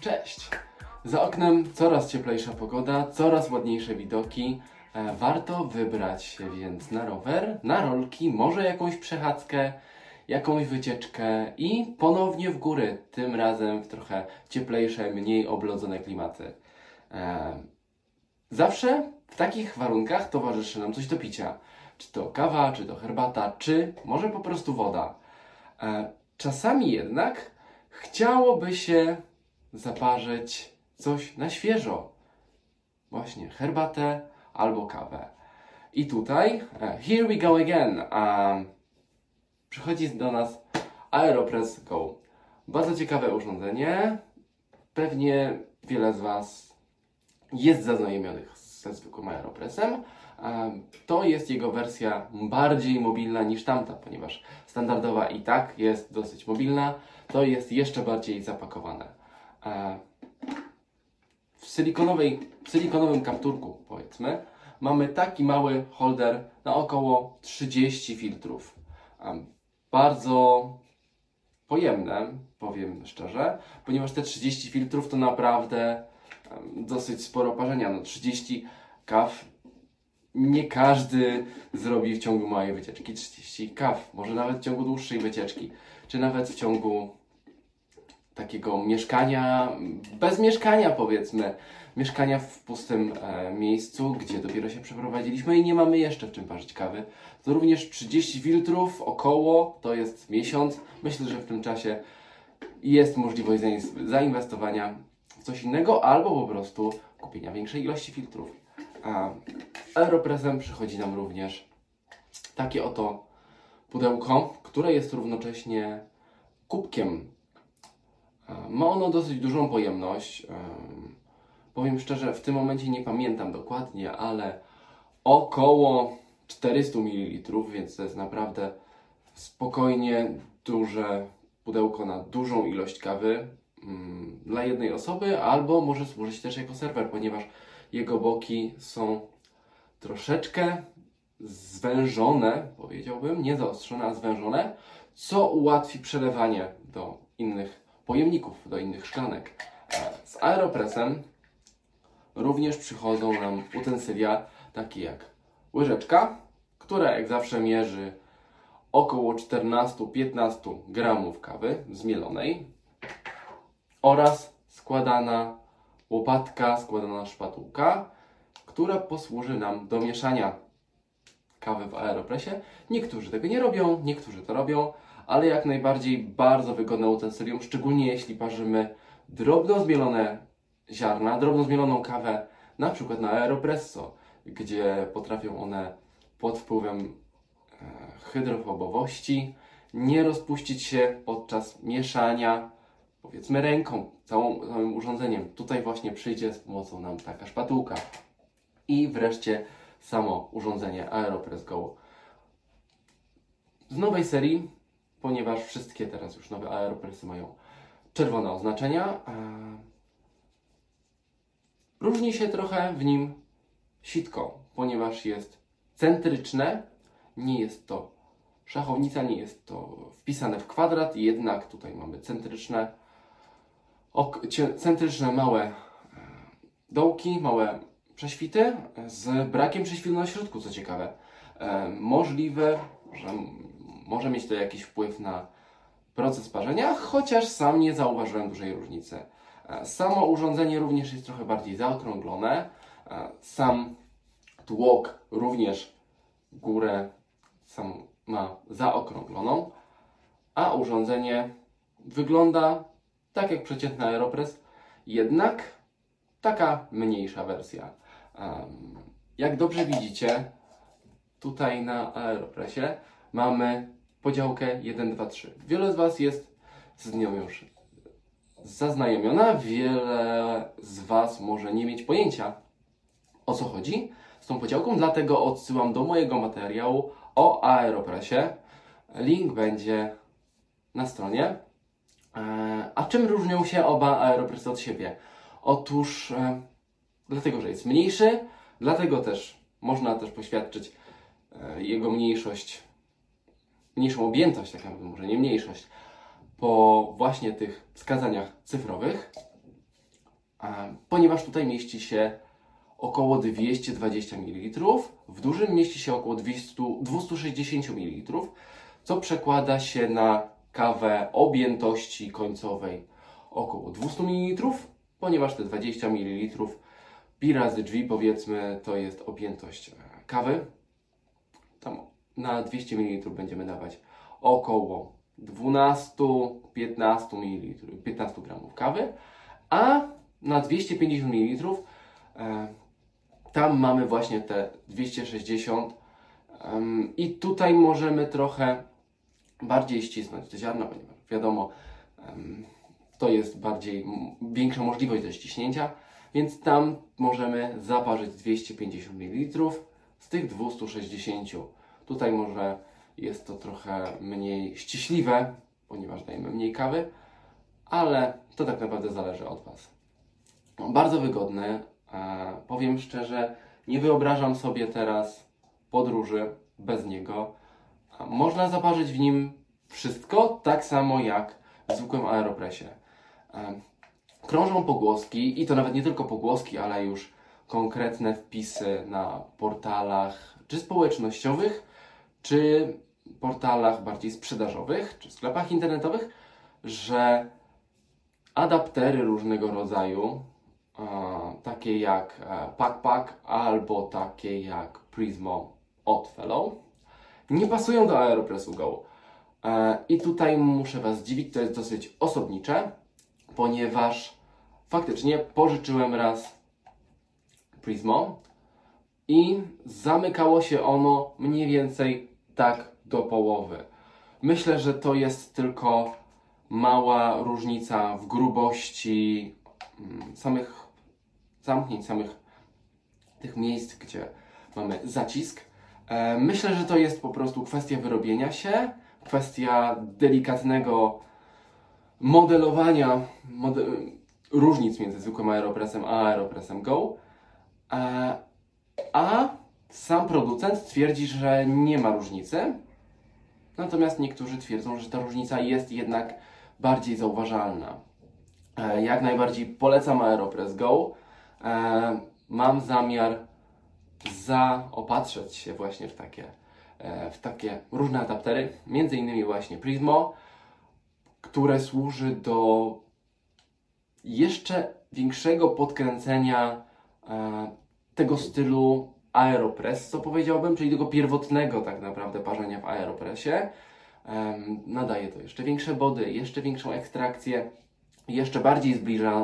Cześć! Za oknem coraz cieplejsza pogoda, coraz ładniejsze widoki. Warto wybrać się więc na rower, na rolki, może jakąś przechadzkę, jakąś wycieczkę i ponownie w góry, tym razem w trochę cieplejsze, mniej oblodzone klimaty. Zawsze w takich warunkach towarzyszy nam coś do picia. Czy to kawa, czy to herbata, czy może po prostu woda. Czasami jednak chciałoby się zaparzyć coś na świeżo. Właśnie herbatę albo kawę. I tutaj, here we go again, przychodzi do nas Aeropress Go. Bardzo ciekawe urządzenie. Pewnie wiele z Was jest zaznajomionych ze zwykłym Aeropressem. To jest jego wersja bardziej mobilna niż tamta, ponieważ standardowa i tak jest dosyć mobilna. To jest jeszcze bardziej zapakowane. W silikonowej kapturku, powiedzmy, mamy taki mały holder na około 30 filtrów. Bardzo pojemne, powiem szczerze, ponieważ te 30 filtrów to naprawdę dosyć sporo parzenia. 30 kaw nie każdy zrobi w ciągu małej wycieczki. 30 kaw, może nawet w ciągu dłuższej wycieczki, czy nawet w ciągu takiego mieszkania, bez mieszkania powiedzmy, mieszkania w pustym miejscu, gdzie dopiero się przeprowadziliśmy i nie mamy jeszcze w czym parzyć kawy. To również 30 filtrów około, to jest miesiąc. Myślę, że w tym czasie jest możliwość zainwestowania w coś innego albo po prostu kupienia większej ilości filtrów. A Aeropressem przychodzi nam również takie oto pudełko, które jest równocześnie kubkiem. Ma ono dosyć dużą pojemność. Powiem szczerze, w tym momencie nie pamiętam dokładnie, ale około 400 ml, więc to jest naprawdę spokojnie duże pudełko na dużą ilość kawy dla jednej osoby, albo może służyć też jako serwer, ponieważ jego boki są troszeczkę zwężone, powiedziałbym, nie zaostrzone, a zwężone, co ułatwi przelewanie do innych pojemników, do innych szklanek. Z Aeropressem również przychodzą nam utensylia takie jak łyżeczka, która jak zawsze mierzy około 14-15 gramów kawy zmielonej oraz składana łopatka, składana szpatułka, która posłuży nam do mieszania kawy w Aeropressie. Niektórzy tego nie robią, niektórzy to robią, ale jak najbardziej bardzo wygodne utensylium, szczególnie jeśli parzymy drobno zmielone ziarna, drobno zmieloną kawę, na przykład na aeropresso, gdzie potrafią one pod wpływem hydrofobowości nie rozpuścić się podczas mieszania, powiedzmy ręką, całym urządzeniem. Tutaj właśnie przyjdzie z pomocą nam taka szpatułka. I wreszcie samo urządzenie Aeropress Go. Z nowej serii, ponieważ wszystkie teraz już nowe Aeropressy mają czerwone oznaczenia, różni się trochę w nim sitko, ponieważ jest centryczne, nie jest to szachownica, nie jest to wpisane w kwadrat, jednak tutaj mamy centryczne małe dołki, małe prześwity z brakiem prześwitu na środku, co ciekawe. Możliwe, że może mieć to jakiś wpływ na proces parzenia, chociaż sam nie zauważyłem dużej różnicy. Samo urządzenie również jest trochę bardziej zaokrąglone. Sam tłok również górę sam ma zaokrągloną, a urządzenie wygląda tak jak przeciętny Aeropress, jednak taka mniejsza wersja. Jak dobrze widzicie, tutaj na Aeropressie mamy podziałkę 1, 2, 3. Wiele z Was jest z nią już zaznajomiona, wiele z Was może nie mieć pojęcia, o co chodzi z tą podziałką, dlatego odsyłam do mojego materiału o Aeropressie. Link będzie na stronie. A czym różnią się oba Aeropressy od siebie? Otóż dlatego, że jest mniejszy, dlatego też można też poświadczyć jego mniejszość mniejszą objętość, tak naprawdę, może nie mniejszość, po właśnie tych wskazaniach cyfrowych, ponieważ tutaj mieści się około 220 ml, w dużym mieści się około 260 ml, co przekłada się na kawę objętości końcowej około 200 ml, ponieważ te 20 ml pi razy drzwi, powiedzmy, to jest objętość kawy. Tam na 200 ml będziemy dawać około 12-15 gramów kawy, a na 250 ml tam mamy właśnie te 260 i tutaj możemy trochę bardziej ścisnąć te ziarna, ponieważ wiadomo, to jest większa możliwość do ściśnięcia, więc tam możemy zaparzyć 250 ml z tych 260. Tutaj może jest to trochę mniej ściśliwe, ponieważ dajemy mniej kawy, ale to tak naprawdę zależy od Was. Bardzo wygodny, powiem szczerze, nie wyobrażam sobie teraz podróży bez niego. Można zaparzyć w nim wszystko, tak samo jak w zwykłym aeropresie. Krążą pogłoski i to nawet nie tylko pogłoski, ale już konkretne wpisy na portalach czy społecznościowych, czy portalach bardziej sprzedażowych, czy sklepach internetowych, że adaptery różnego rodzaju, takie jak PuckPuck albo takie jak Prismo od Fellow, nie pasują do Aeropressu Go. I tutaj muszę Was zdziwić, to jest dosyć osobnicze, ponieważ faktycznie pożyczyłem raz Prismo i zamykało się ono mniej więcej tak do połowy. Myślę, że to jest tylko mała różnica w grubości samych zamknięć, samych tych miejsc, gdzie mamy zacisk. Myślę, że to jest po prostu kwestia wyrobienia się, kwestia delikatnego modelowania różnic między zwykłym aeropressem a aeropressem Go, a sam producent twierdzi, że nie ma różnicy, natomiast niektórzy twierdzą, że ta różnica jest jednak bardziej zauważalna. Jak najbardziej polecam Aeropress Go. Mam zamiar zaopatrzyć się właśnie w takie różne adaptery, między innymi właśnie Prismo, które służy do jeszcze większego podkręcenia tego stylu aeropress, co powiedziałbym, czyli tego pierwotnego tak naprawdę parzenia w aeropressie. Nadaje to jeszcze większe body, jeszcze większą ekstrakcję, jeszcze bardziej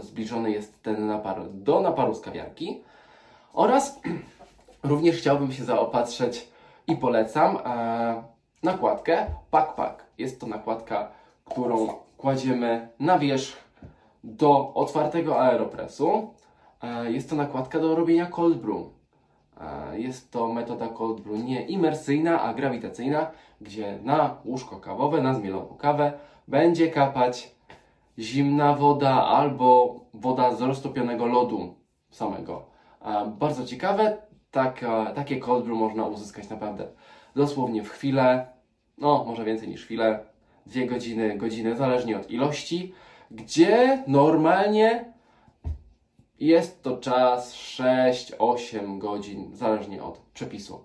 zbliżony jest ten napar do naparu z kawiarki. Oraz również chciałbym się zaopatrzyć i polecam nakładkę PuckPuck. Jest to nakładka, którą kładziemy na wierzch do otwartego aeropressu. Jest to nakładka do robienia cold brew. Jest to metoda cold brew nie imersyjna, a grawitacyjna, gdzie na łóżko kawowe, na zmieloną kawę będzie kapać zimna woda albo woda z roztopionego lodu samego. Bardzo ciekawe, takie cold brew można uzyskać naprawdę dosłownie w chwilę, no może więcej niż chwilę, 2 godziny, godzinę, zależnie od ilości, gdzie normalnie jest to czas 6-8 godzin, zależnie od przepisu.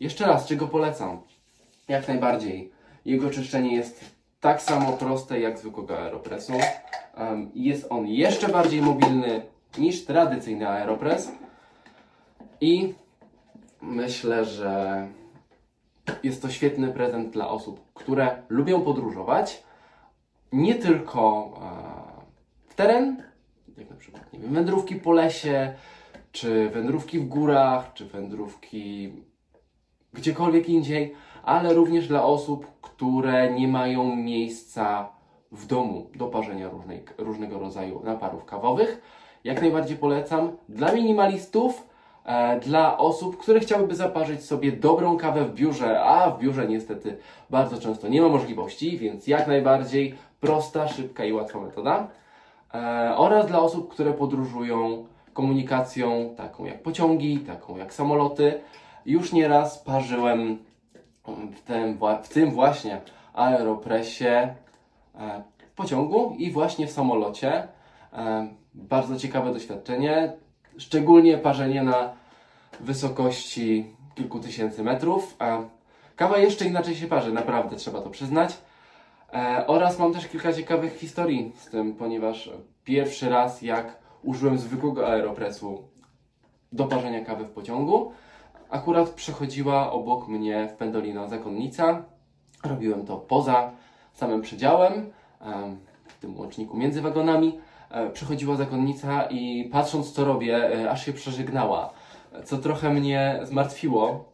Jeszcze raz, czego polecam? Jak najbardziej. Jego czyszczenie jest tak samo proste jak zwykłego aeropressu. Jest on jeszcze bardziej mobilny niż tradycyjny aeropress i myślę, że jest to świetny prezent dla osób, które lubią podróżować, nie tylko w teren, jak na przykład, nie wiem, wędrówki po lesie, czy wędrówki w górach, czy wędrówki gdziekolwiek indziej, ale również dla osób, które nie mają miejsca w domu do parzenia różnego rodzaju naparów kawowych. Jak najbardziej polecam dla minimalistów, dla osób, które chciałyby zaparzyć sobie dobrą kawę w biurze, a w biurze niestety bardzo często nie ma możliwości, więc jak najbardziej prosta, szybka i łatwa metoda. Oraz dla osób, które podróżują komunikacją taką jak pociągi, taką jak samoloty. Już nieraz parzyłem w tym właśnie Aeropressie, w pociągu i właśnie w samolocie. Bardzo ciekawe doświadczenie, szczególnie parzenie na wysokości kilku tysięcy metrów. Kawa jeszcze inaczej się parzy, naprawdę trzeba to przyznać. Oraz mam też kilka ciekawych historii z tym, ponieważ pierwszy raz jak użyłem zwykłego aeropresu do parzenia kawy w pociągu, akurat przechodziła obok mnie w Pendolino zakonnica. Robiłem to poza samym przedziałem, w tym łączniku między wagonami. Przechodziła zakonnica i patrząc co robię, aż się przeżegnała, co trochę mnie zmartwiło,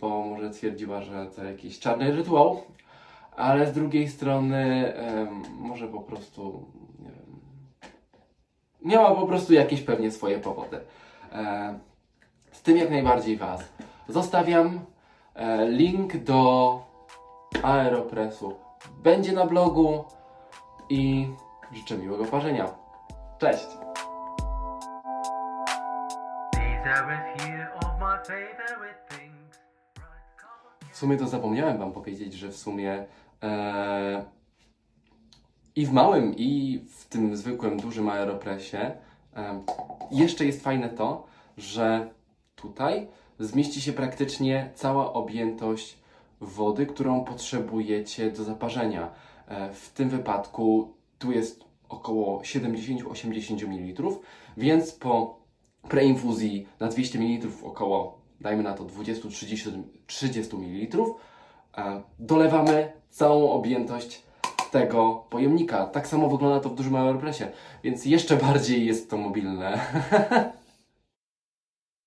bo może twierdziła, że to jakiś czarny rytuał, ale z drugiej strony może po prostu, nie wiem, miała po prostu jakieś pewnie swoje powody. Z tym jak najbardziej Was zostawiam. Link do Aeropressu będzie na blogu i życzę miłego parzenia. Cześć! W sumie to zapomniałem Wam powiedzieć, że w sumie i w małym, i w tym zwykłym, dużym aeropresie jeszcze jest fajne to, że tutaj zmieści się praktycznie cała objętość wody, którą potrzebujecie do zaparzenia. W tym wypadku tu jest około 70-80 ml, więc po preinfuzji na 200 ml około, dajmy na to 20-30 ml, dolewamy całą objętość tego pojemnika. Tak samo wygląda to w dużym aeropresie, więc jeszcze bardziej jest to mobilne.